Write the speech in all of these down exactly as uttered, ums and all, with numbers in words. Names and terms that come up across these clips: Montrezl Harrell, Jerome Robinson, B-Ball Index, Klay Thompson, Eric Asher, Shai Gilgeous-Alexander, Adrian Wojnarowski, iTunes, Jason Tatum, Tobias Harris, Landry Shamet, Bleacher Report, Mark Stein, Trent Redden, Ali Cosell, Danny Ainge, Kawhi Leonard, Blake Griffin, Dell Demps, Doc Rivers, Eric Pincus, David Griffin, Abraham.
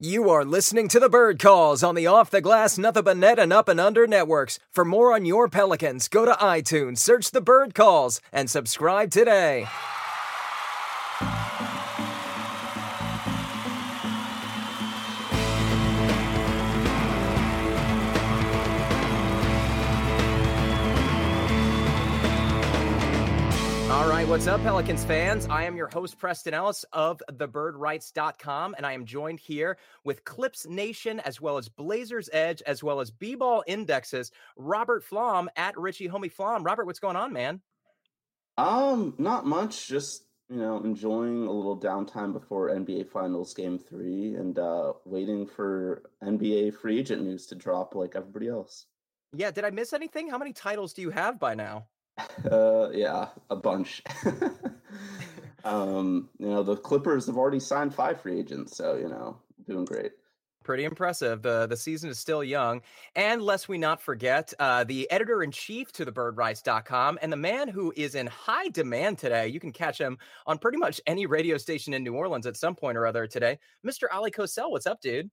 You are listening to The Bird Calls on the Off the Glass, Nothing But Net, and Up and Under networks. For more on your Pelicans, go to iTunes, search The Bird Calls, and subscribe today. All right, what's up, Pelicans fans? I am your host, Preston Ellis of the bird rights dot com, and I am joined here with Clips Nation, as well as Blazers Edge, as well as B-Ball Indexes, Robert Flom at Richie Homie Flom. Robert, what's going on, man? Um, not much. Just, you know, enjoying a little downtime before N B A Finals Game three and uh, waiting for N B A free agent news to drop like everybody else. Yeah, did I miss anything? How many titles do you have by now? Uh, yeah, a bunch. um, you know, the Clippers have already signed five free agents, so, you know, doing great. Pretty impressive. The the season is still young. And lest we not forget, uh, the editor-in-chief to the bird rights dot com and the man who is in high demand today. You can catch him on pretty much any radio station in New Orleans at some point or other today. Mister Ali Cosell, what's up, dude?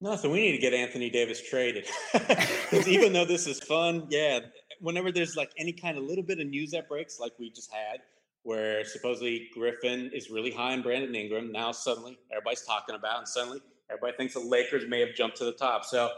Nothing. We need to get Anthony Davis traded. Because even though this is fun, yeah, whenever there's like any kind of little bit of news that breaks, like we just had, where supposedly Griffin is really high on Brandon Ingram, now suddenly everybody's talking about, and suddenly everybody thinks the Lakers may have jumped to the top. So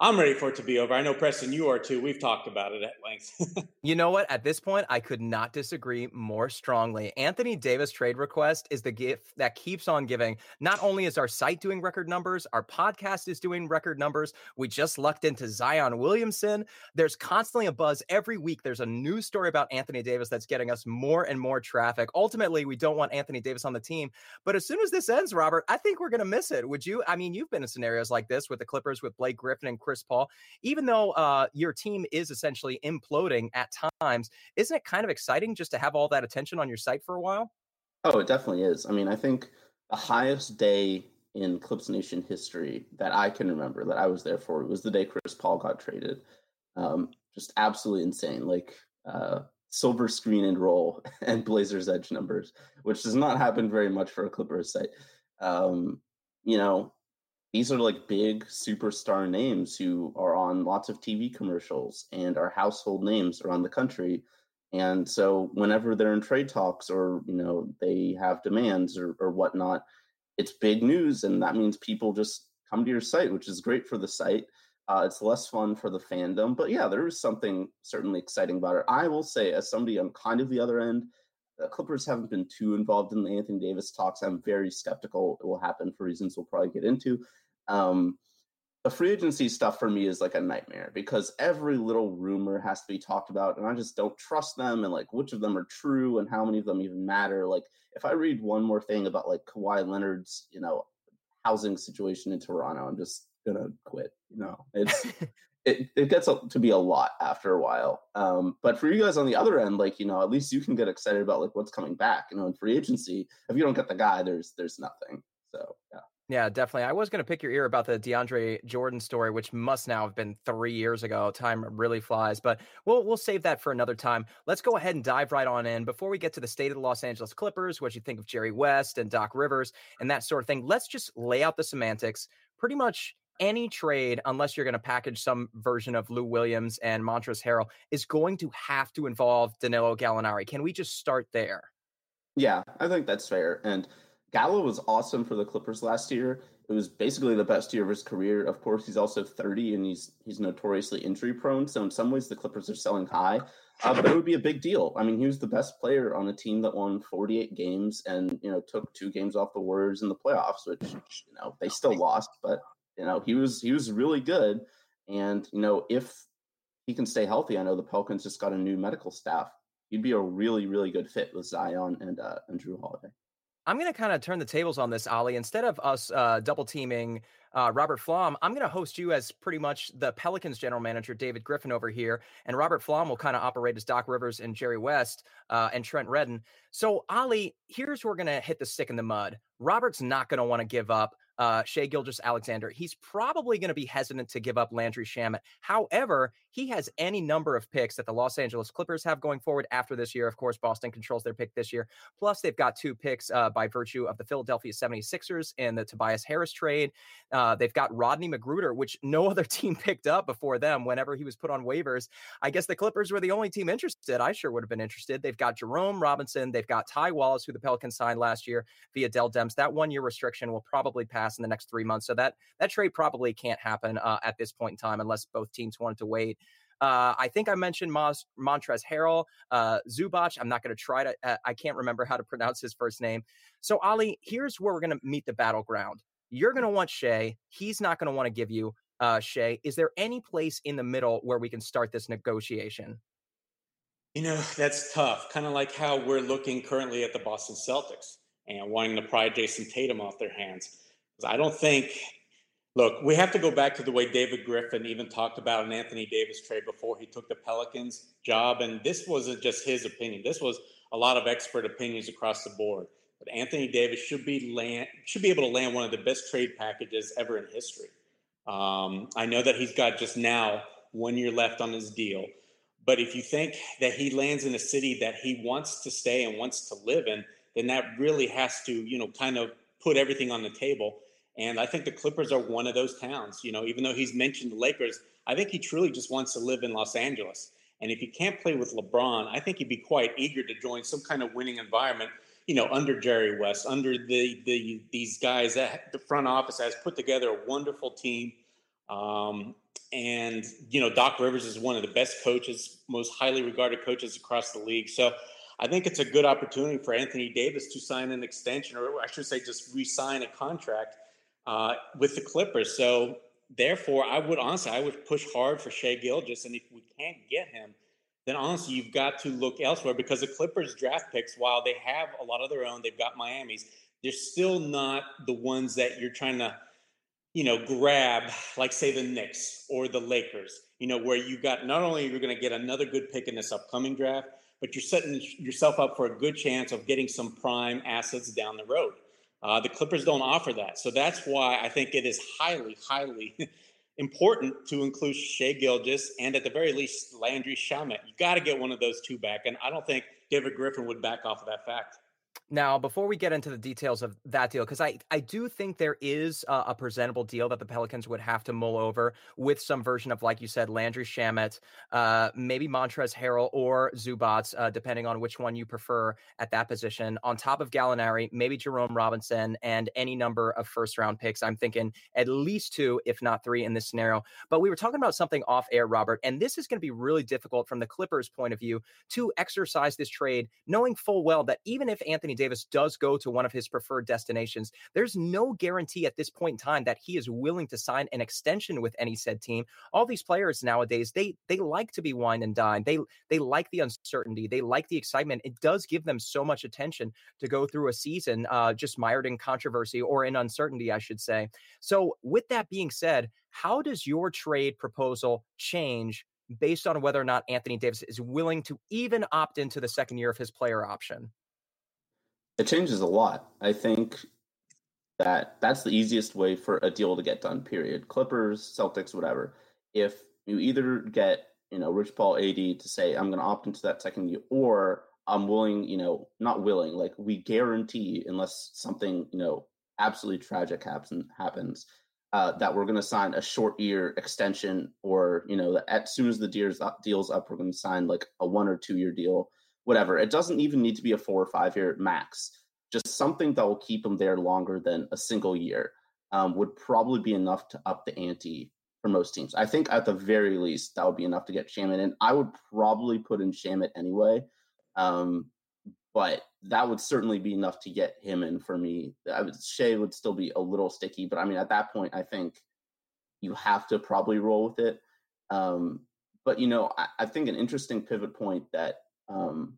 I'm ready for it to be over. I know, Preston, you are too. We've talked about it at length. You know what? At this point, I could not disagree more strongly. Anthony Davis trade request is the gift that keeps on giving. Not only is our site doing record numbers, our podcast is doing record numbers. We just lucked into Zion Williamson. There's constantly a buzz every week. There's a news story about Anthony Davis that's getting us more and more traffic. Ultimately, we don't want Anthony Davis on the team. But as soon as this ends, Robert, I think we're going to miss it. Would you? I mean, you've been in scenarios like this with the Clippers, with Blake Griffin and Chris Chris Paul, even though uh, your team is essentially imploding at times. Isn't it kind of exciting just to have all that attention on your site for a while? Oh, it definitely is. I mean, I think the highest day in Clips Nation history that I can remember that I was there for was the day Chris Paul got traded. Um, just absolutely insane, like uh, silver screen and roll and Blazers Edge numbers, which does not happen very much for a Clippers site. Um, you know, These are like big superstar names who are on lots of T V commercials and are household names around the country. And so whenever they're in trade talks or, you know, they have demands or, or whatnot, it's big news. And that means people just come to your site, which is great for the site. Uh, it's less fun for the fandom. But yeah, there is something certainly exciting about it. I will say, as somebody on kind of the other end, the Clippers haven't been too involved in the Anthony Davis talks. I'm very skeptical it will happen for reasons we'll probably get into. Um, the free agency stuff for me is like a nightmare because every little rumor has to be talked about, and I just don't trust them. And like, which of them are true, and how many of them even matter? Like, if I read one more thing about like Kawhi Leonard's, you know, housing situation in Toronto, I'm just gonna quit. You know, it's it it gets to be a lot after a while. Um, but for you guys on the other end, like, you know, at least you can get excited about like what's coming back. You know, in free agency, if you don't get the guy, there's there's nothing. So yeah. Yeah, definitely. I was going to pick your ear about the DeAndre Jordan story, which must now have been three years ago. Time really flies, but we'll we'll save that for another time. Let's go ahead and dive right on in. Before we get to the state of the Los Angeles Clippers, what you think of Jerry West and Doc Rivers and that sort of thing, let's just lay out the semantics. Pretty much any trade, unless you're going to package some version of Lou Williams and Montrezl Harrell, is going to have to involve Danilo Gallinari. Can we just start there? Yeah, I think that's fair. And Gallo was awesome for the Clippers last year. it was basically the best year of his career. Of course, he's also thirty, and he's he's notoriously injury prone. So in some ways, the Clippers are selling high, uh, but it would be a big deal. I mean, he was the best player on a team that won forty-eight games, and you know took two games off the Warriors in the playoffs, which you know they still lost. But you know he was he was really good, and you know if he can stay healthy, I know the Pelicans just got a new medical staff. He'd be a really really good fit with Zion and uh, and Jrue Holiday. I'm going to kind of turn the tables on this, Ollie. Instead of us uh, double-teaming uh, Robert Flom, I'm going to host you as pretty much the Pelicans general manager, David Griffin, over here. And Robert Flom will kind of operate as Doc Rivers and Jerry West uh, and Trent Redden. So, Ollie, here's where we're going to hit the stick in the mud. Robert's not going to want to give up uh, Shai Gilgeous-Alexander. He's probably going to be hesitant to give up Landry Shamet. However, he has any number of picks that the Los Angeles Clippers have going forward after this year. Of course, Boston controls their pick this year. Plus, they've got two picks uh, by virtue of the Philadelphia seventy-sixers and the Tobias Harris trade. Uh, they've got Rodney McGruder, which no other team picked up before them whenever he was put on waivers. I guess the Clippers were the only team interested. I sure would have been interested. They've got Jerome Robinson. They've got Ty Wallace, who the Pelicans signed last year via Dell Demps. That one-year restriction will probably pass in the next three months. So that, that trade probably can't happen uh, at this point in time unless both teams wanted to wait. Uh, I think I mentioned Mos- Montrezl Harrell, uh, Zubac. I'm not going to try to, uh, I can't remember how to pronounce his first name. So, Ollie, here's where we're going to meet the battleground. You're going to want Shai. He's not going to want to give you uh, Shai. Is there any place in the middle where we can start this negotiation? You know, that's tough. Kind of like how we're looking currently at the Boston Celtics and wanting to pry Jason Tatum off their hands. I don't think, look, we have to go back to the way David Griffin even talked about an Anthony Davis trade before he took the Pelicans job. And this wasn't just his opinion. This was a lot of expert opinions across the board. But Anthony Davis should be land, should be able to land one of the best trade packages ever in history. Um, I know that he's got just now one year left on his deal. But if you think that he lands in a city that he wants to stay and wants to live in, then that really has to, you know, kind of put everything on the table. And I think the Clippers are one of those towns. You know, even though he's mentioned the Lakers, I think he truly just wants to live in Los Angeles. And if he can't play with LeBron, I think he'd be quite eager to join some kind of winning environment, you know, under Jerry West, under the the these guys that the front office has put together a wonderful team. Um, and, you know, Doc Rivers is one of the best coaches, most highly regarded coaches across the league. So I think it's a good opportunity for Anthony Davis to sign an extension, or I should say just re-sign a contract uh, with the Clippers. So therefore, I would honestly, I would push hard for Shai Gilgeous. And if we can't get him, then honestly, you've got to look elsewhere, because the Clippers draft picks, while they have a lot of their own, they've got Miami's, they're still not the ones that you're trying to, you know, grab, like say the Knicks or the Lakers, you know, where you've got, not only you're going to get another good pick in this upcoming draft, but you're setting yourself up for a good chance of getting some prime assets down the road. Uh, the Clippers don't offer that. So that's why I think it is highly, highly important to include Shai Gilgeous and at the very least Landry Shamet. You got to get one of those two back. And I don't think David Griffin would back off of that fact. Now, before we get into the details of that deal, because I, I do think there is a, a presentable deal that the Pelicans would have to mull over with some version of, like you said, Landry Shamet, uh, maybe Montrezl Harrell or Zubac, uh, depending on which one you prefer at that position. On top of Gallinari, maybe Jerome Robinson and any number of first-round picks. I'm thinking at least two, if not three, in this scenario. But we were talking about something off-air, Robert, and this is going to be really difficult from the Clippers' point of view to exercise this trade, knowing full well that even if Anthony Davis does go to one of his preferred destinations, there's no guarantee at this point in time that he is willing to sign an extension with any said team. All these players nowadays, they they like to be wined and dined. They they like the uncertainty. They like the excitement. It does give them so much attention to go through a season uh, just mired in controversy, or in uncertainty, I should say. So with that being said, how does your trade proposal change based on whether or not Anthony Davis is willing to even opt into the second year of his player option? It changes a lot. I think that that's the easiest way for a deal to get done, period. Clippers, Celtics, whatever. If you either get, you know, Rich Paul, A D to say, I'm going to opt into that second year, or I'm willing, you know, not willing, like we guarantee, unless something, you know, absolutely tragic happen, happens, uh, that we're going to sign a short year extension, or, you know, as soon as the deal's up, deal's up, we're going to sign like a one or two year deal. Whatever. It doesn't even need to be a four or five year max, just something that will keep him there longer than a single year. um, would probably be enough to up the ante for most teams. I think at the very least, that would be enough to get Shamet in. I would probably put in Shamet anyway, um, but that would certainly be enough to get him in for me. I would, Shai would still be a little sticky, but I mean, at that point, I think you have to probably roll with it. Um, but, you know, I, I think an interesting pivot point that um,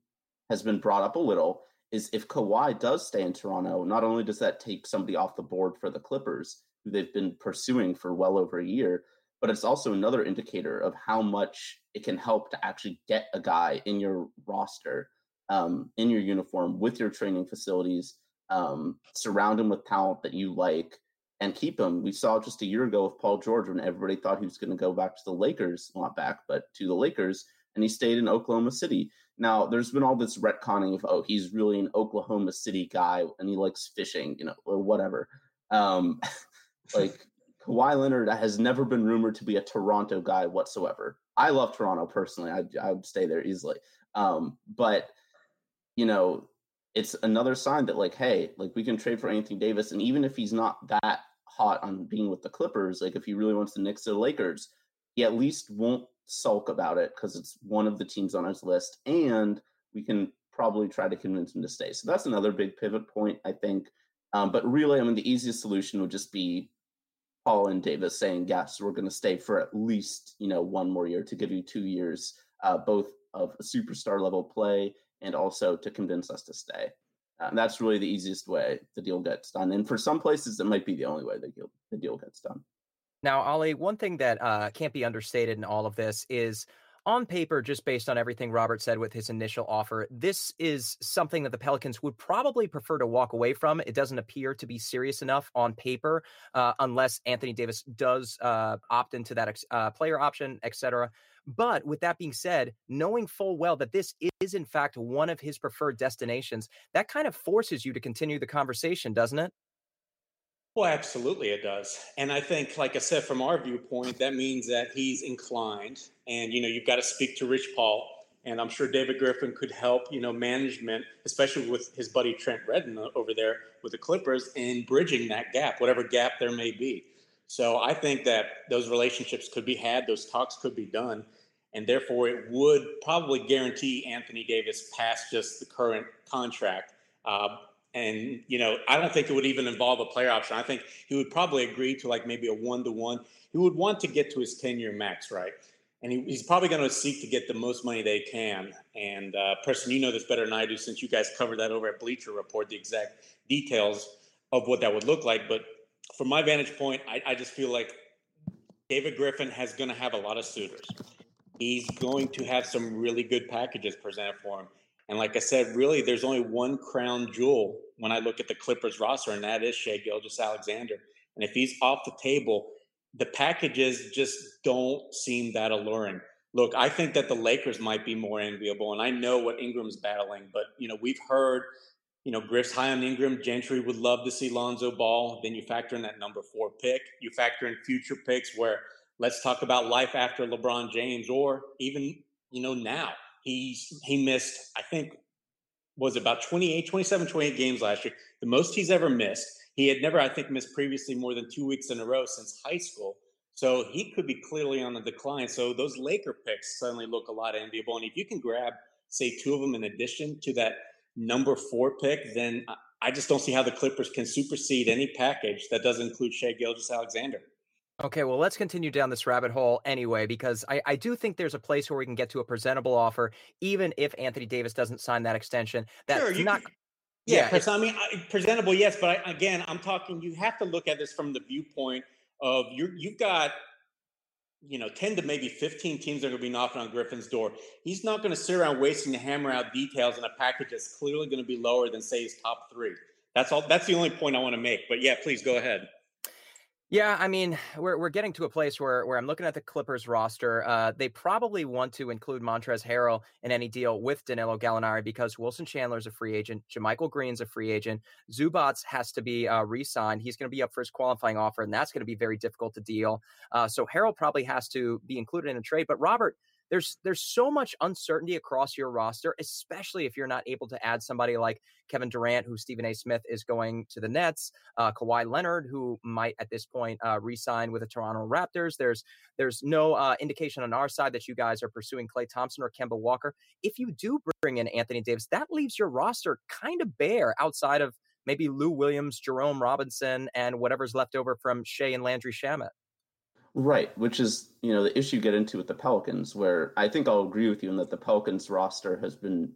has been brought up a little is if Kawhi does stay in Toronto, not only does that take somebody off the board for the Clippers, who they've been pursuing for well over a year, but it's also another indicator of how much it can help to actually get a guy in your roster, um, in your uniform, with your training facilities, um, surround him with talent that you like, and keep him. We saw just a year ago with Paul George when everybody thought he was going to go back to the Lakers, not back, but to the Lakers, and he stayed in Oklahoma City. Now, there's been all this retconning of, oh, he's really an Oklahoma City guy and he likes fishing, you know, or whatever. Um, like, Kawhi Leonard has never been rumored to be a Toronto guy whatsoever. I love Toronto personally. I, I would stay there easily. Um, but, you know, it's another sign that, like, hey, like, we can trade for Anthony Davis. And even if he's not that hot on being with the Clippers, like, if he really wants the Knicks or the Lakers, he at least won't sulk about it because it's one of the teams on his list. And we can probably try to convince him to stay. So that's another big pivot point, I think. Um, but really, I mean, the easiest solution would just be Paul and Davis saying, yes, we're going to stay for at least, you know, one more year to give you two years, uh, both of superstar level play and also to convince us to stay. Uh, and that's really the easiest way the deal gets done. And for some places, it might be the only way the deal, the deal gets done. Now, Ollie, one thing that uh, can't be understated in all of this is, on paper, just based on everything Robert said with his initial offer, this is something that the Pelicans would probably prefer to walk away from. It doesn't appear to be serious enough on paper, uh, unless Anthony Davis does uh, opt into that ex- uh, player option, et cetera. But with that being said, knowing full well that this is, in fact, one of his preferred destinations, that kind of forces you to continue the conversation, doesn't it? Well, absolutely it does. And I think, like I said, from our viewpoint, that means that he's inclined. And, you know, you've got to speak to Rich Paul. And I'm sure David Griffin could help, you know, management, especially with his buddy Trent Redden over there with the Clippers, in bridging that gap, whatever gap there may be. So I think that those relationships could be had, those talks could be done. And therefore, it would probably guarantee Anthony Davis past just the current contract. Uh, And, you know, I don't think it would even involve a player option. I think he would probably agree to like maybe a one to one. He would want to get to his ten-year max, right? And he, he's probably going to seek to get the most money they can. And, uh, Preston, you know this better than I do since you guys covered that over at Bleacher Report, the exact details of what that would look like. But from my vantage point, I, I just feel like David Griffin has going to have a lot of suitors. He's going to have some really good packages presented for him. And like I said, really, there's only one crown jewel when I look at the Clippers roster, and that is Shai Gilgeous-Alexander. And if he's off the table, the packages just don't seem that alluring. Look, I think that the Lakers might be more enviable, and I know what Ingram's battling. But, you know, we've heard, you know, Griff's high on Ingram. Gentry would love to see Lonzo Ball. Then you factor in that number four pick. You factor in future picks where let's talk about life after LeBron James or even, you know, now. He's, he missed, I think, was about twenty-eight, twenty-seven, twenty-eight games last year, the most he's ever missed. He had never, I think, missed previously more than two weeks in a row since high school. So he could be clearly on the decline. So those Laker picks suddenly look a lot enviable. And if you can grab, say, two of them in addition to that number four pick, then I just don't see how the Clippers can supersede any package that doesn't include Shai Gilgeous-Alexander. Okay, well, let's continue down this rabbit hole anyway, because I, I do think there's a place where we can get to a presentable offer, even if Anthony Davis doesn't sign that extension. That's sure, you, not. Yeah, yeah I mean, presentable, yes, but I, again, I'm talking. You have to look at this from the viewpoint of you. You've got, you know, ten to maybe fifteen teams that are going to be knocking on Griffin's door. He's not going to sit around wasting to hammer out details in a package that's clearly going to be lower than, say, his top three. That's all. That's the only point I want to make. But yeah, please go ahead. Yeah, I mean, we're we're getting to a place where where I'm looking at the Clippers roster. Uh, they probably want to include Montrezl Harrell in any deal with Danilo Gallinari because Wilson Chandler's a free agent, JaMychal Green's a free agent, Zubac has to be uh, re-signed. He's going to be up for his qualifying offer, and that's going to be very difficult to deal. Uh, so Harrell probably has to be included in a trade. But Robert, there's there's so much uncertainty across your roster, especially if you're not able to add somebody like Kevin Durant, who Stephen A. Smith is going to the Nets, uh, Kawhi Leonard, who might at this point uh, re-sign with the Toronto Raptors. There's there's no uh, indication on our side that you guys are pursuing Klay Thompson or Kemba Walker. If you do bring in Anthony Davis, that leaves your roster kind of bare outside of maybe Lou Williams, Jerome Robinson, and whatever's left over from Shai and Landry Shamet. Right, which is, you know, the issue you get into with the Pelicans, where I think I'll agree with you in that the Pelicans roster has been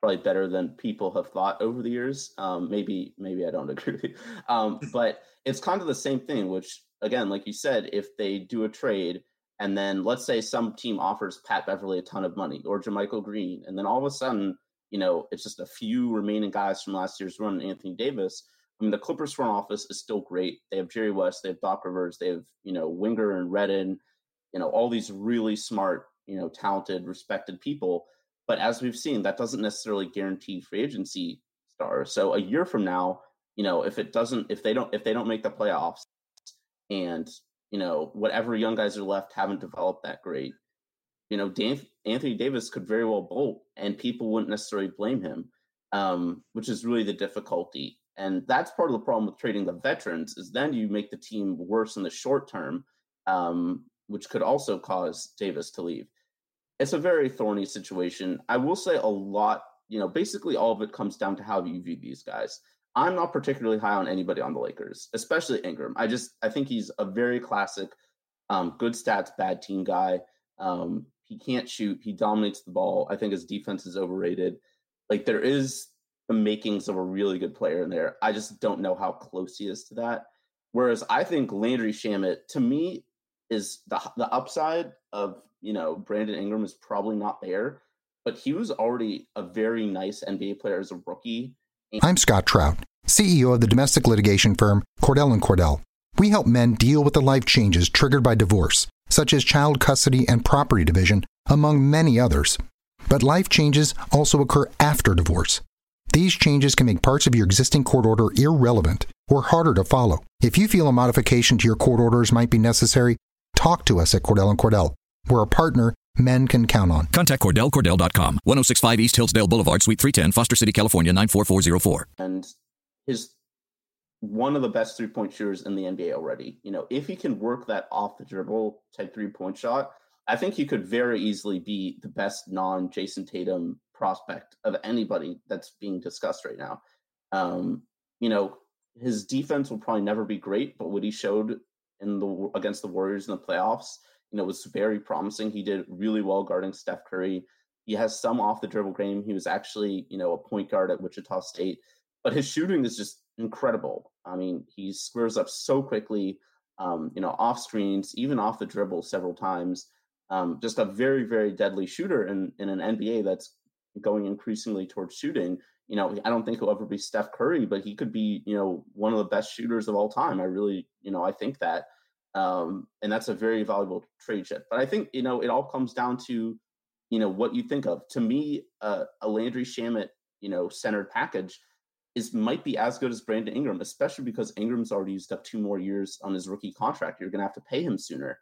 probably better than people have thought over the years. Um, maybe, maybe I don't agree with you. Um, but it's kind of the same thing, which, again, like you said, if they do a trade and then let's say some team offers Pat Beverly a ton of money or Jermichael Green, and then all of a sudden, you know, it's just a few remaining guys from last year's run, Anthony Davis. I mean, the Clippers front office is still great. They have Jerry West, they have Doc Rivers, they have, you know, Winger and Redden, you know, all these really smart, you know, talented, respected people. But as we've seen, that doesn't necessarily guarantee free agency stars. So a year from now, you know, if it doesn't, if they don't, if they don't make the playoffs and, you know, whatever young guys are left haven't developed that great, you know, Dan- Anthony Davis could very well bolt and people wouldn't necessarily blame him, um, which is really the difficulty. And that's part of the problem with trading the veterans is then you make the team worse in the short term, um, which could also cause Davis to leave. It's a very thorny situation. I will say a lot, you know, basically all of it comes down to how you view these guys. I'm not particularly high on anybody on the Lakers, especially Ingram. I just, I think he's a very classic, um, good stats, bad team guy. Um, he can't shoot. He dominates the ball. I think his defense is overrated. Like there is the makings of a really good player in there. I just don't know how close he is to that. Whereas I think Landry Shamet, to me, is the the upside of, you know, Brandon Ingram is probably not there, but he was already a very nice N B A player as a rookie. And- I'm Scott Trout, C E O of the domestic litigation firm Cordell and Cordell. We help men deal with the life changes triggered by divorce, such as child custody and property division, among many others. But life changes also occur after divorce. These changes can make parts of your existing court order irrelevant or harder to follow. If you feel a modification to your court orders might be necessary, talk to us at Cordell and Cordell. We're a partner men can count on. Contact Cordell Cordell dot com, ten sixty-five East Hillsdale Boulevard, Suite three ten, Foster City, California, nine four four zero four. And he's one of the best three-point shooters in the N B A already. You know, if he can work that off-the-dribble type three-point shot, I think he could very easily be the best non-Jason Tatum prospect of anybody that's being discussed right now. Um, you know, his defense will probably never be great, but what he showed in the against the Warriors in the playoffs, you know, was very promising. He did really well guarding Steph Curry. He has some off the dribble game. He was actually, you know, a point guard at Wichita State, but his shooting is just incredible. I mean, he squares up so quickly, um, you know, off screens, even off the dribble several times. Um, just a very, very deadly shooter in, in an N B A that's going increasingly towards shooting. You know, I don't think he'll ever be Steph Curry, but he could be, you know, one of the best shooters of all time. I really, you know, I think that. Um, and that's a very valuable trade chip. But I think, you know, it all comes down to, you know, what you think of. To me, uh, a Landry Shamet, you know, centered package is might be as good as Brandon Ingram, especially because Ingram's already used up two more years on his rookie contract. You're going to have to pay him sooner.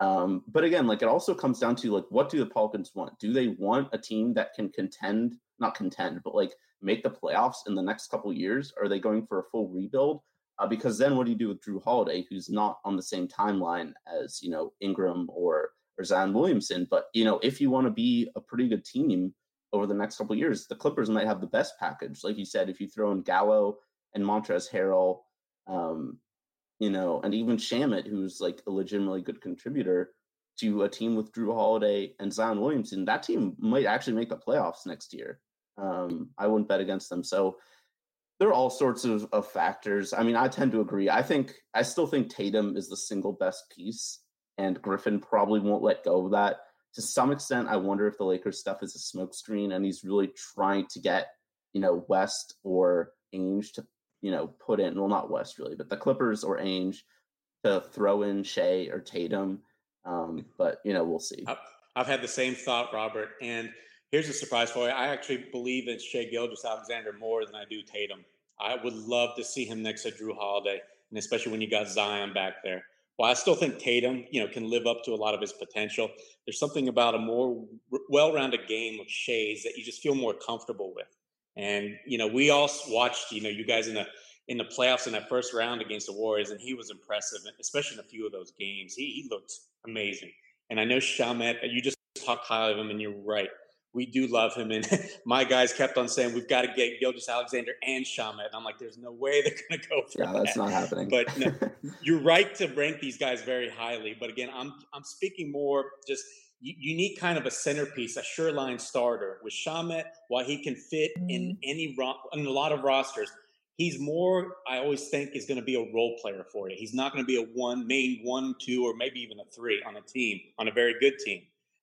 Um, but again, like it also comes down to like, what do the Pelicans want? Do they want a team that can contend, not contend, but like make the playoffs in the next couple of years? Are they going for a full rebuild? Uh, because then what do you do with Jrue Holiday, who's not on the same timeline as, you know, Ingram or, or Zion Williamson? But, you know, if you want to be a pretty good team over the next couple of years, the Clippers might have the best package. Like you said, if you throw in Gallo and Montrezl Harrell, um, you know, and even Shamet, who's like a legitimately good contributor to a team with Jrue Holiday and Zion Williamson, that team might actually make the playoffs next year. Um, I wouldn't bet against them. So there are all sorts of, of factors. I mean, I tend to agree. I think, I still think Tatum is the single best piece, and Griffin probably won't let go of that. To some extent, I wonder if the Lakers stuff is a smokescreen and he's really trying to get, you know, West or Ainge to, you know, put in, well, not West really, but the Clippers or Ainge to throw in Shai or Tatum. Um, but, you know, we'll see. I've, I've had the same thought, Robert. And here's a surprise for you. I actually believe in Shai Gilgeous-Alexander more than I do Tatum. I would love to see him next to Jrue Holiday, and especially when you got Zion back there. Well, I still think Tatum, you know, can live up to a lot of his potential. There's something about a more well-rounded game of Shai's that you just feel more comfortable with. And, you know, we all watched, you know, you guys in the in the playoffs in that first round against the Warriors, and he was impressive, especially in a few of those games. He, he looked amazing. And I know Shamet, you just talked high of him, and you're right. We do love him. And my guys kept on saying, we've got to get Gilgeous-Alexander and Shamet. And I'm like, there's no way they're going to go for yeah, that. That's not happening. But no, you're right to rank these guys very highly. But again, I'm I'm speaking more just you, you need kind of a centerpiece, a sure-line starter. With Shamet, while he can fit in any in a lot of rosters, he's more, I always think, is going to be a role player for you. He's not going to be a one, main one, two, or maybe even a three on a team, on a very good team.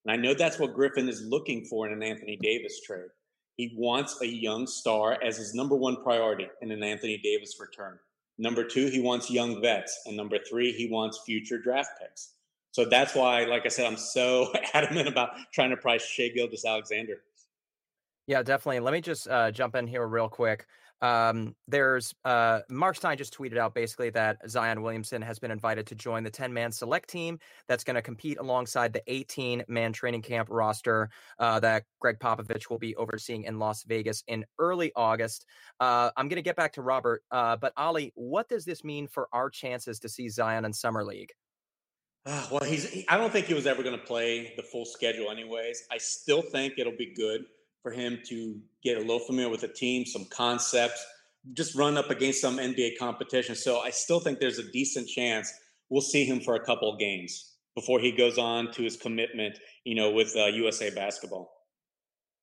And I know that's what Griffin is looking for in an Anthony Davis trade. He wants a young star as his number one priority in an Anthony Davis return. Number two, he wants young vets. And number three, he wants future draft picks. So that's why, like I said, I'm so adamant about trying to price Shai Gilgeous-Alexander. Yeah, definitely. Let me just uh, jump in here real quick. Um, there's uh, Mark Stein just tweeted out basically that Zion Williamson has been invited to join the ten-man select team that's going to compete alongside the eighteen-man training camp roster uh, that Greg Popovich will be overseeing in Las Vegas in early August. Uh, I'm going to get back to Robert, uh, but Ollie, what does this mean for our chances to see Zion in Summer League? Uh, well, he's, he, I don't think he was ever going to play the full schedule anyways. I still think it'll be good for him to get a little familiar with the team, some concepts, just run up against some N B A competition. So I still think there's a decent chance we'll see him for a couple of games before he goes on to his commitment, you know, with uh, U S A Basketball.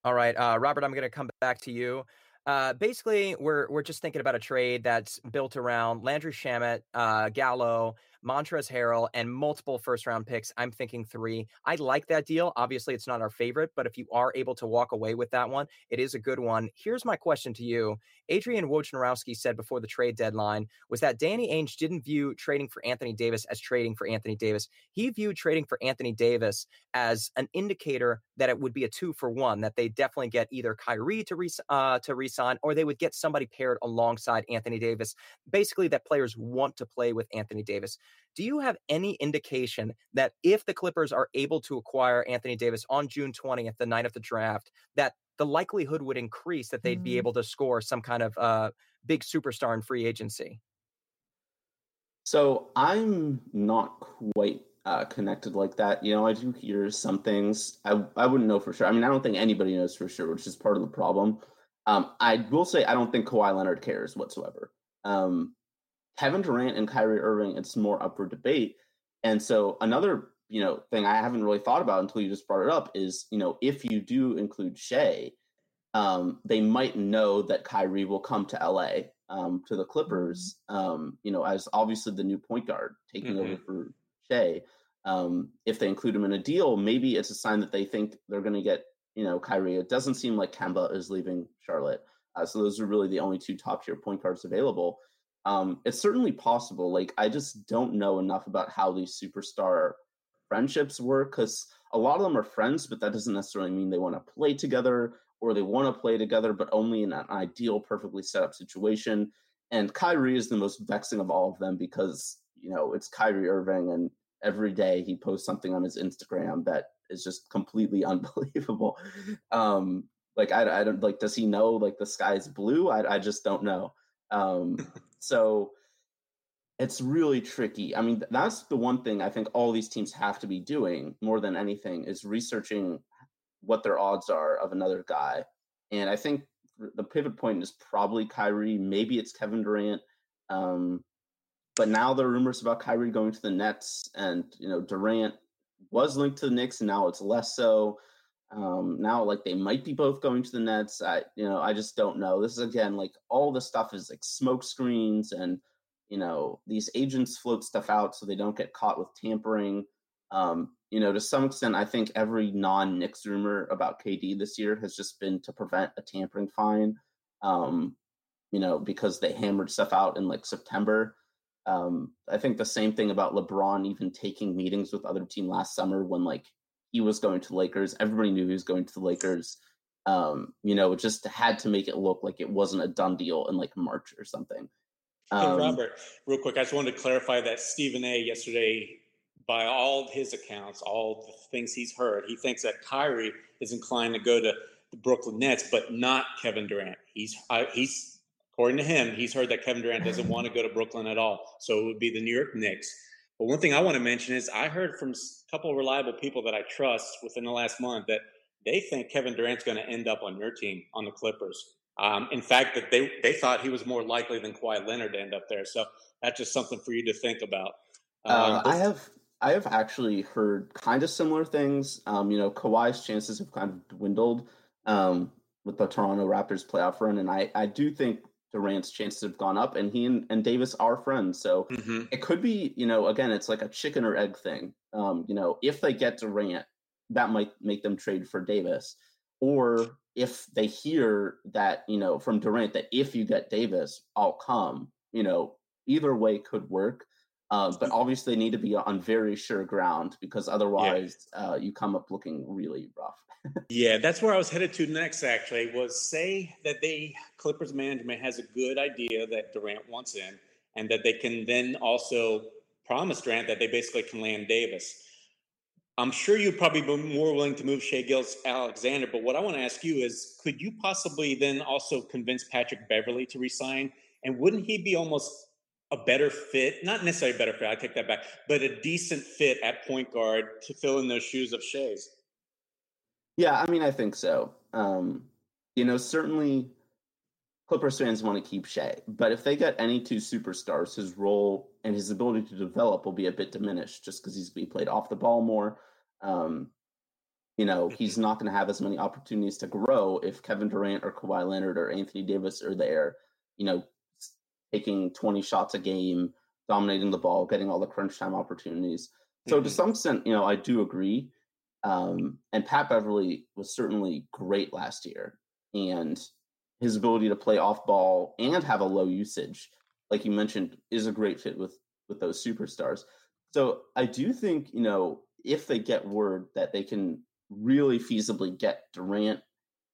All right, uh, Robert, I'm going to come back to you. Uh, basically, we're we're just thinking about a trade that's built around Landry Shamet, uh, Gallo, Montrezl Harrell, and multiple first-round picks. I'm thinking three. I like that deal. Obviously, it's not our favorite, but if you are able to walk away with that one, it is a good one. Here's my question to you. Adrian Wojnarowski said before the trade deadline was that Danny Ainge didn't view trading for Anthony Davis as trading for Anthony Davis. He viewed trading for Anthony Davis as an indicator that it would be a two-for-one, that they definitely get either Kyrie to, re- uh, to re-sign or they would get somebody paired alongside Anthony Davis, basically that players want to play with Anthony Davis. Do you have any indication that if the Clippers are able to acquire Anthony Davis on June twentieth, the night of the draft, that the likelihood would increase that they'd mm-hmm. be able to score some kind of uh, big superstar in free agency? So I'm not quite uh, connected like that. You know, I do hear some things. I, I wouldn't know for sure. I mean, I don't think anybody knows for sure, which is part of the problem. Um, I will say I don't think Kawhi Leonard cares whatsoever. Um Kevin Durant and Kyrie Irving, it's more up for debate. And so another, you know, thing I haven't really thought about until you just brought it up is, you know, if you do include Shai, um, they might know that Kyrie will come to L A, um, to the Clippers, um, you know, as obviously the new point guard taking mm-hmm. over for Shai. Um, if they include him in a deal, maybe it's a sign that they think they're going to get, you know, Kyrie. It doesn't seem like Kemba is leaving Charlotte. Uh, so those are really the only two top tier point guards available. Um, it's certainly possible. Like, I just don't know enough about how these superstar friendships work, because a lot of them are friends, but that doesn't necessarily mean they want to play together, or they want to play together, but only in an ideal, perfectly set up situation. And Kyrie is the most vexing of all of them because, you know, it's Kyrie Irving, and every day he posts something on his Instagram that is just completely unbelievable. Um, like, I, I don't like, does he know like the sky's blue? I, I just don't know. Um, so it's really tricky. I mean, that's the one thing I think all these teams have to be doing more than anything is researching what their odds are of another guy. And I think the pivot point is probably Kyrie. Maybe it's Kevin Durant. Um, but now there are rumors about Kyrie going to the Nets, and, you know, Durant was linked to the Knicks and now it's less so. Um, now, like, they might be both going to the Nets. I, you know, I just don't know. This is, again, like, all the stuff is, like, smoke screens, and, you know, these agents float stuff out so they don't get caught with tampering. Um, you know, to some extent, I think every non-Knicks rumor about K D this year has just been to prevent a tampering fine, um, you know, because they hammered stuff out in, like, September. Um, I think the same thing about LeBron even taking meetings with other team last summer when, like, he was going to the Lakers. Everybody knew he was going to the Lakers. Um, you know, it just had to make it look like it wasn't a done deal in like March or something. Um, hey, Robert, real quick, I just wanted to clarify that Stephen A yesterday, by all his accounts, all the things he's heard, he thinks that Kyrie is inclined to go to the Brooklyn Nets, but not Kevin Durant. He's I, he's according to him, he's heard that Kevin Durant doesn't want to go to Brooklyn at all. So it would be the New York Knicks. But one thing I want to mention is I heard from a couple of reliable people that I trust within the last month that they think Kevin Durant's going to end up on your team, on the Clippers. Um, in fact, that they, they thought he was more likely than Kawhi Leonard to end up there. So that's just something for you to think about. Um, uh, I have I have actually heard kind of similar things. Um, you know, Kawhi's chances have kind of dwindled um, with the Toronto Raptors playoff run. And I, I do think Durant's chances have gone up, and he and, and Davis are friends. So mm-hmm. It could be, you know, again, it's like a chicken or egg thing. Um, you know, if they get Durant, that might make them trade for Davis. Or if they hear that, you know, from Durant that if you get Davis, I'll come, you know, either way could work. Uh, but obviously they need to be on very sure ground, because otherwise yeah. uh, you come up looking really rough. Yeah, that's where I was headed to next, actually, was say that they Clippers management has a good idea that Durant wants in, and that they can then also promise Durant that they basically can land Davis. I'm sure you'd probably be more willing to move Shai Gilgeous-Alexander, but what I want to ask you is, could you possibly then also convince Patrick Beverley to resign? And wouldn't he be almost a better fit? Not necessarily a better fit, I take that back, but a decent fit at point guard to fill in those shoes of Shai's. Yeah, I mean, I think so. Um, you know, certainly Clippers fans want to keep Shai, but if they get any two superstars, his role and his ability to develop will be a bit diminished just because he's being played off the ball more. Um, you know, he's not going to have as many opportunities to grow if Kevin Durant or Kawhi Leonard or Anthony Davis are there, you know, taking twenty shots a game, dominating the ball, getting all the crunch time opportunities. So mm-hmm. to some extent, you know, I do agree. Um, and Pat Beverley was certainly great last year. And his ability to play off ball and have a low usage, like you mentioned, is a great fit with, with those superstars. So I do think, you know, if they get word that they can really feasibly get Durant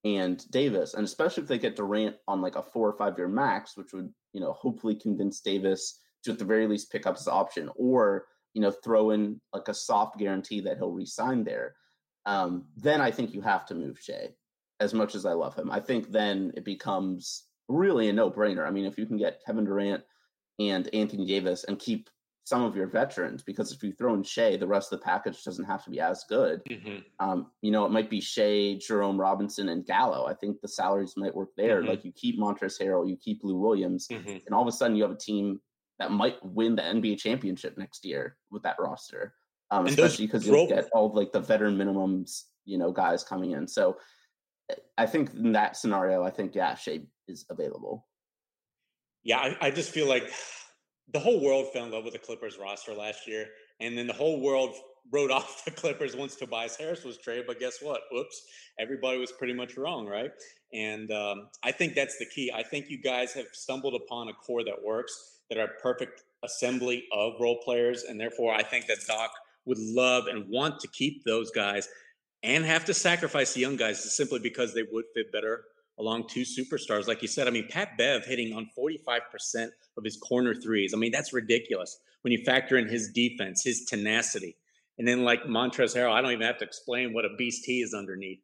and Davis, and especially if they get Durant on like a four or five year max, which would, you know, hopefully convince Davis to at the very least pick up his option, or, you know, throw in like a soft guarantee that he'll re-sign there. Um, then I think you have to move Shai, as much as I love him. I think then it becomes really a no brainer. I mean, if you can get Kevin Durant and Anthony Davis and keep some of your veterans, because if you throw in Shai, the rest of the package doesn't have to be as good. Mm-hmm. Um, you know, it might be Shai, Jerome Robinson, and Gallo. I think the salaries might work there. Mm-hmm. Like you keep Montrezl Harrell, you keep Lou Williams, mm-hmm. and all of a sudden you have a team that might win the N B A championship next year with that roster. Um, especially because you'll bro- get all like the veteran minimums, you know, guys coming in. So I think in that scenario, I think, yeah, Shai is available. Yeah, I, I just feel like the whole world fell in love with the Clippers roster last year. And then the whole world wrote off the Clippers once Tobias Harris was traded. But guess what? Whoops. Everybody was pretty much wrong, right? And um, I think that's the key. I think you guys have stumbled upon a core that works, that are perfect assembly of role players. And therefore, I think that Doc would love and want to keep those guys, and have to sacrifice the young guys simply because they would fit better along two superstars. Like you said, I mean, Pat Bev hitting on forty-five percent of his corner threes. I mean, that's ridiculous when you factor in his defense, his tenacity. And then like Montrezl Harrell, I don't even have to explain what a beast he is underneath.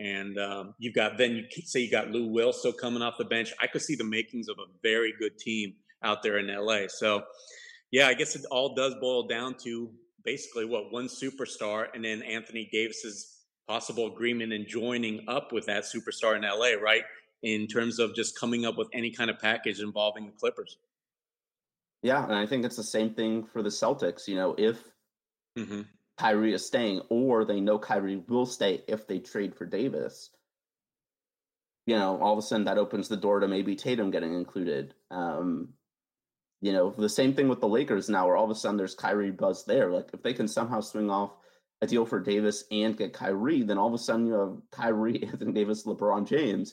And um, you've got, then you say you got Lou Williams coming off the bench. I could see the makings of a very good team out there in L A. So yeah, I guess it all does boil down to basically what one superstar, and then Anthony Davis's possible agreement and joining up with that superstar in L A, right? In terms of just coming up with any kind of package involving the Clippers. Yeah. And I think it's the same thing for the Celtics. You know, if mm-hmm. Kyrie is staying, or they know Kyrie will stay if they trade for Davis, you know, all of a sudden that opens the door to maybe Tatum getting included. Um, you know, the same thing with the Lakers now, where all of a sudden there's Kyrie buzz there. Like if they can somehow swing off a deal for Davis and get Kyrie, then all of a sudden you have Kyrie, Anthony Davis, LeBron James,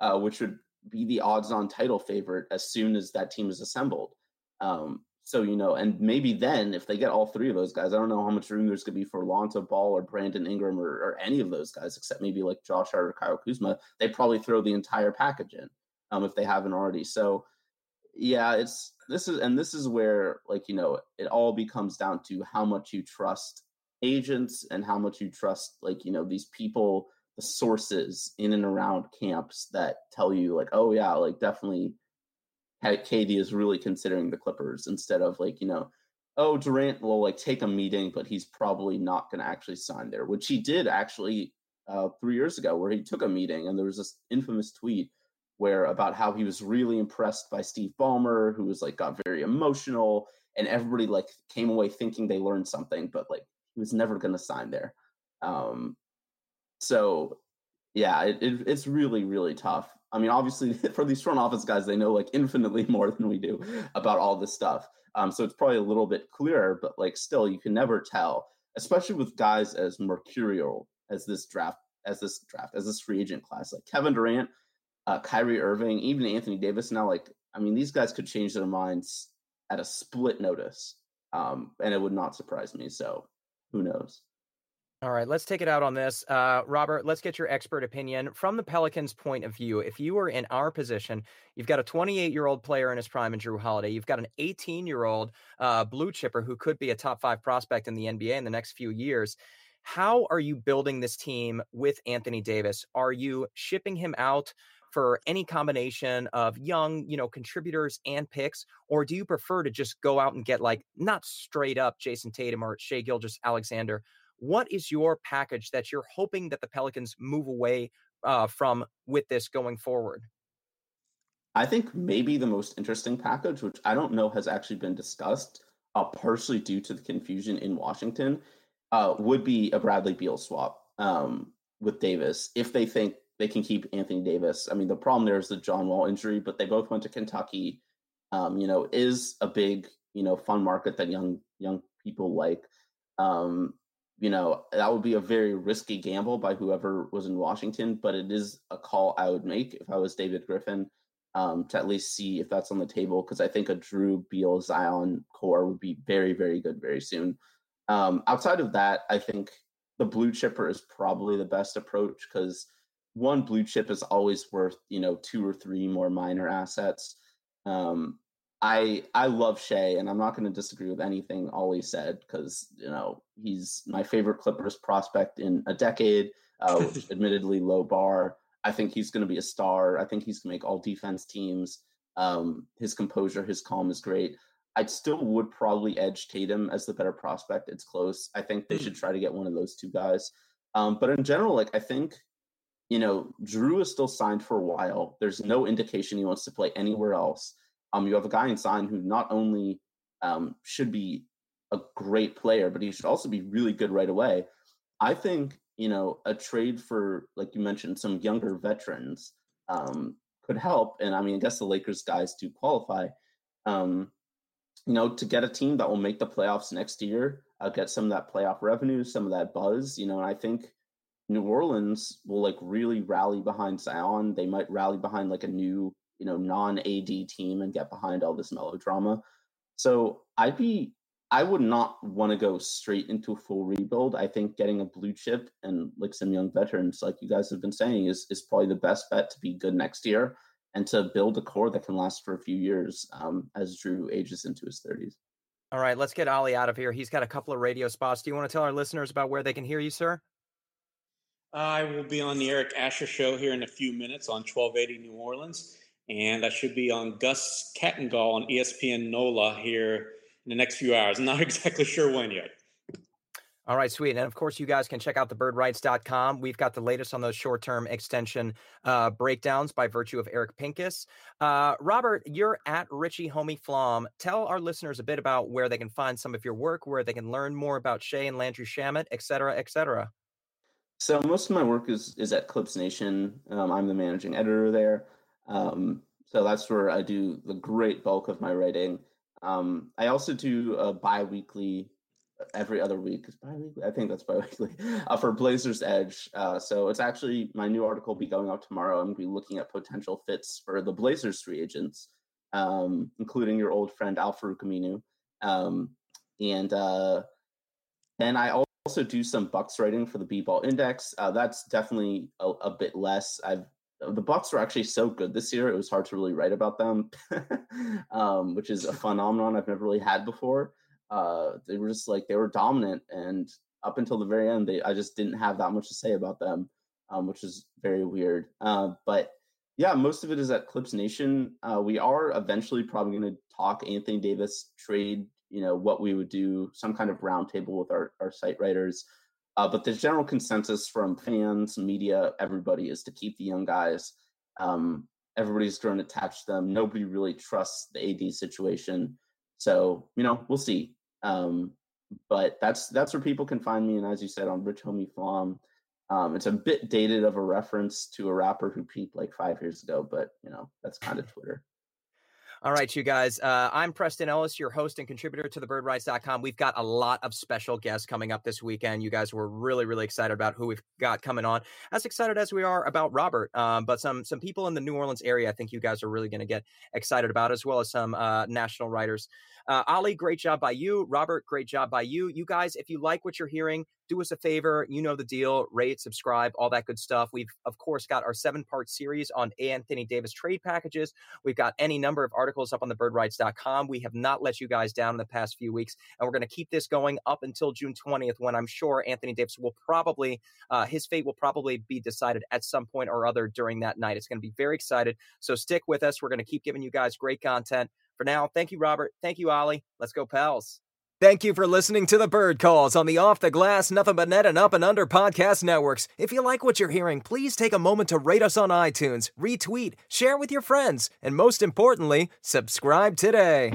uh, which would be the odds-on title favorite as soon as that team is assembled. Um, so, you know, and maybe then if they get all three of those guys, I don't know how much room there's going to be for Lonzo Ball or Brandon Ingram or, or any of those guys, except maybe like Josh Hart or Kyle Kuzma. They probably throw the entire package in um, if they haven't already. So, yeah, it's this is and this is where, like, you know, it all becomes down to how much you trust agents and how much you trust, like, you know, these people, the sources in and around camps that tell you, like, oh yeah, like definitely K D is really considering the Clippers, instead of, like, you know, oh, Durant will, like, take a meeting, but he's probably not going to actually sign there, which he did actually uh, three years ago, where he took a meeting. And there was this infamous tweet where about how he was really impressed by Steve Ballmer, who was, like, got very emotional, and everybody, like, came away thinking they learned something, but, like, he was never going to sign there. Um, so yeah, it, it, it's really, really tough. I mean, obviously for these front office guys, they know, like, infinitely more than we do about all this stuff. Um, so it's probably a little bit clearer, but, like, still, you can never tell, especially with guys as mercurial as this draft, as this draft, as this free agent class, like Kevin Durant, Uh, Kyrie Irving, even Anthony Davis. Now, like, I mean, these guys could change their minds at a split notice, um, and it would not surprise me. So who knows? All right, let's take it out on this. Uh, Robert, let's get your expert opinion from the Pelicans' point of view. If you were in our position, you've got a twenty-eight-year-old player in his prime in Jrue Holiday. You've got an eighteen-year-old uh, blue chipper who could be a top five prospect in the N B A in the next few years. How are you building this team with Anthony Davis? Are you shipping him out for any combination of young, you know, contributors and picks? Or do you prefer to just go out and get, like, not straight up Jason Tatum or Shai Gilgeous-Alexander? What is your package that you're hoping that the Pelicans move away uh, from with this going forward? I think maybe the most interesting package, which I don't know has actually been discussed, uh, partially due to the confusion in Washington, uh, would be a Bradley Beal swap um, with Davis, if they think they can keep Anthony Davis. I mean, the problem there is the John Wall injury, but they both went to Kentucky, um, you know, is a big, you know, fun market that young, young people like. Um, you know, that would be a very risky gamble by whoever was in Washington, but it is a call I would make if I was David Griffin, um, to at least see if that's on the table. 'Cause I think a Jrue, Beal, Zion core would be very, very good very soon. Um, outside of that, I think the blue chipper is probably the best approach, 'cause one blue chip is always worth, you know, two or three more minor assets. Um, I I love Shai, and I'm not going to disagree with anything Ollie said, because, you know, he's my favorite Clippers prospect in a decade, uh, which admittedly low bar. I think he's going to be a star. I think he's going to make all defense teams. Um, his composure, his calm is great. I still would probably edge Tatum as the better prospect. It's close. I think they should try to get one of those two guys. Um, but in general, like, I think, you know, Jrue is still signed for a while. There's no indication he wants to play anywhere else. Um, you have a guy in Zion who not only um, should be a great player, but he should also be really good right away. I think, you know, a trade for, like you mentioned, some younger veterans um, could help. And I mean, I guess the Lakers guys do qualify, um, you know, to get a team that will make the playoffs next year, uh, get some of that playoff revenue, some of that buzz, you know, and I think New Orleans will, like, really rally behind Zion. They might rally behind, like, a new, you know, non-A D team and get behind all this melodrama. So I'd be, I would not want to go straight into a full rebuild. I think getting a blue chip and, like, some young veterans, like you guys have been saying, is, is probably the best bet to be good next year and to build a core that can last for a few years um, as Jrue ages into his thirties. All right, let's get Ollie out of here. He's got a couple of radio spots. Do you want to tell our listeners about where they can hear you, sir? I will be on the Eric Asher Show here in a few minutes on twelve eighty New Orleans, and I should be on Gus Kattengall on E S P N NOLA here in the next few hours. I'm not exactly sure when yet. All right, sweet. And of course, you guys can check out the bird rights dot com. We've got the latest on those short-term extension uh, breakdowns by virtue of Eric Pincus. Uh, Robert, you're at Richie Homie Flom. Tell our listeners a bit about where they can find some of your work, where they can learn more about Shai and Landry Shamet, et cetera, et cetera. So most of my work is, is at Clips Nation. Um, I'm the managing editor there. Um, so that's where I do the great bulk of my writing. Um, I also do a bi-weekly, every other week, is bi-weekly? I think that's bi-weekly, uh, for Blazers Edge. Uh, so it's actually, my new article will be going out tomorrow. I'm going to be looking at potential fits for the Blazers free agents, um, including your old friend, Al-Farouq Aminu. Um, and, uh, and I also also do some Bucks writing for the B-Ball Index. Uh, that's definitely a, a bit less. I've the Bucks were actually so good this year, it was hard to really write about them, um, which is a phenomenon I've never really had before. Uh, they were just like, they were dominant. And up until the very end, they, I just didn't have that much to say about them, um, which is very weird. Uh, but yeah, most of it is at Clips Nation. Uh, we are eventually probably going to talk Anthony Davis trade, you know, what we would do, some kind of roundtable with our, our site writers. Uh, but the general consensus from fans, media, everybody is to keep the young guys. Um, everybody's grown attached to them. Nobody really trusts the A D situation. So, you know, we'll see. Um, but that's that's where people can find me. And as you said, on Rich Homie Flom, um, it's a bit dated of a reference to a rapper who peaked like five years ago. But, you know, that's kind of Twitter. All right, you guys. Uh, I'm Preston Ellis, your host and contributor to the bird rights dot com. We've got a lot of special guests coming up this weekend. You guys were really, really excited about who we've got coming on. As excited as we are about Robert, um, but some some people in the New Orleans area I think you guys are really going to get excited about, as well as some uh, national writers. Uh, Ali, great job by you. Robert, great job by you. You guys, if you like what you're hearing, do us a favor. You know the deal. Rate, subscribe, all that good stuff. We've, of course, got our seven-part series on Anthony Davis trade packages. We've got any number of articles up on the bird rights dot com. We have not let you guys down in the past few weeks, and we're going to keep this going up until June twentieth, when I'm sure Anthony Davis will probably, uh, his fate will probably be decided at some point or other during that night. It's going to be very exciting. So stick with us. We're going to keep giving you guys great content. For now, thank you, Robert. Thank you, Ollie. Let's go, Pels. Thank you for listening to The Bird Calls on the Off the Glass, Nothing But Net, and Up and Under podcast networks. If you like what you're hearing, please take a moment to rate us on iTunes, retweet, share with your friends, and most importantly, subscribe today.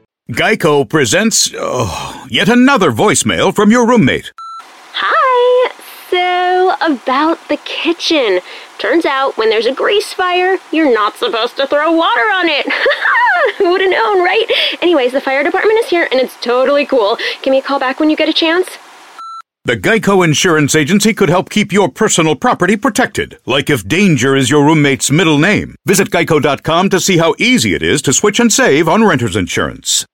Geico presents oh, yet another voicemail from your roommate. Hi, so about the kitchen. Turns out when there's a grease fire, you're not supposed to throw water on it. Who would have known, right? Anyways, the fire department is here, and it's totally cool. Give me a call back when you get a chance. The Geico Insurance Agency could help keep your personal property protected, like if danger is your roommate's middle name. Visit geico dot com to see how easy it is to switch and save on renter's insurance.